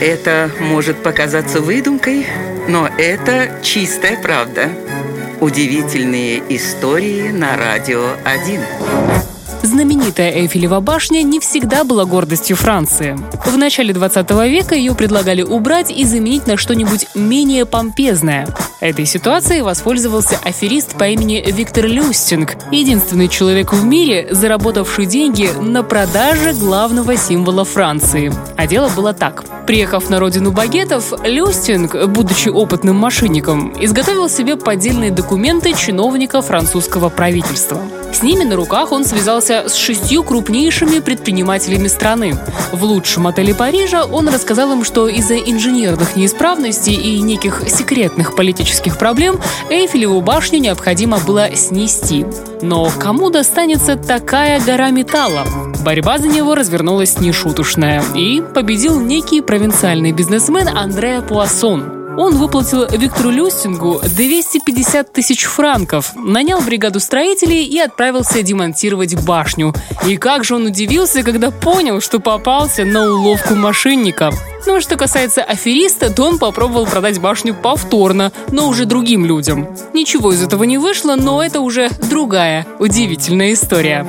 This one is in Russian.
Это может показаться выдумкой, но это чистая правда. Удивительные истории на Радио 1. Знаменитая Эйфелева башня не всегда была гордостью Франции. В начале 20 века ее предлагали убрать и заменить на что-нибудь менее помпезное. Этой ситуацией воспользовался аферист по имени Виктор Люстинг, единственный человек в мире, заработавший деньги на продаже главного символа Франции. А дело было так. Приехав на родину багетов, Люстинг, будучи опытным мошенником, изготовил себе поддельные документы чиновника французского правительства. С ними на руках он связался с 6 крупнейшими предпринимателями страны. В лучшем отеле Парижа он рассказал им, что из-за инженерных неисправностей и неких секретных политических проблем Эйфелеву башню необходимо было снести. Но кому достанется такая гора металла? Борьба за него развернулась нешуточная, и победил некий провинциальный бизнесмен Андре Пуассон. Он выплатил Виктору Люстингу 250 тысяч франков, нанял бригаду строителей и отправился демонтировать башню. И как же он удивился, когда понял, что попался на уловку мошенника. Ну а что касается афериста, то он попробовал продать башню повторно, но уже другим людям. Ничего из этого не вышло, но это уже другая удивительная история.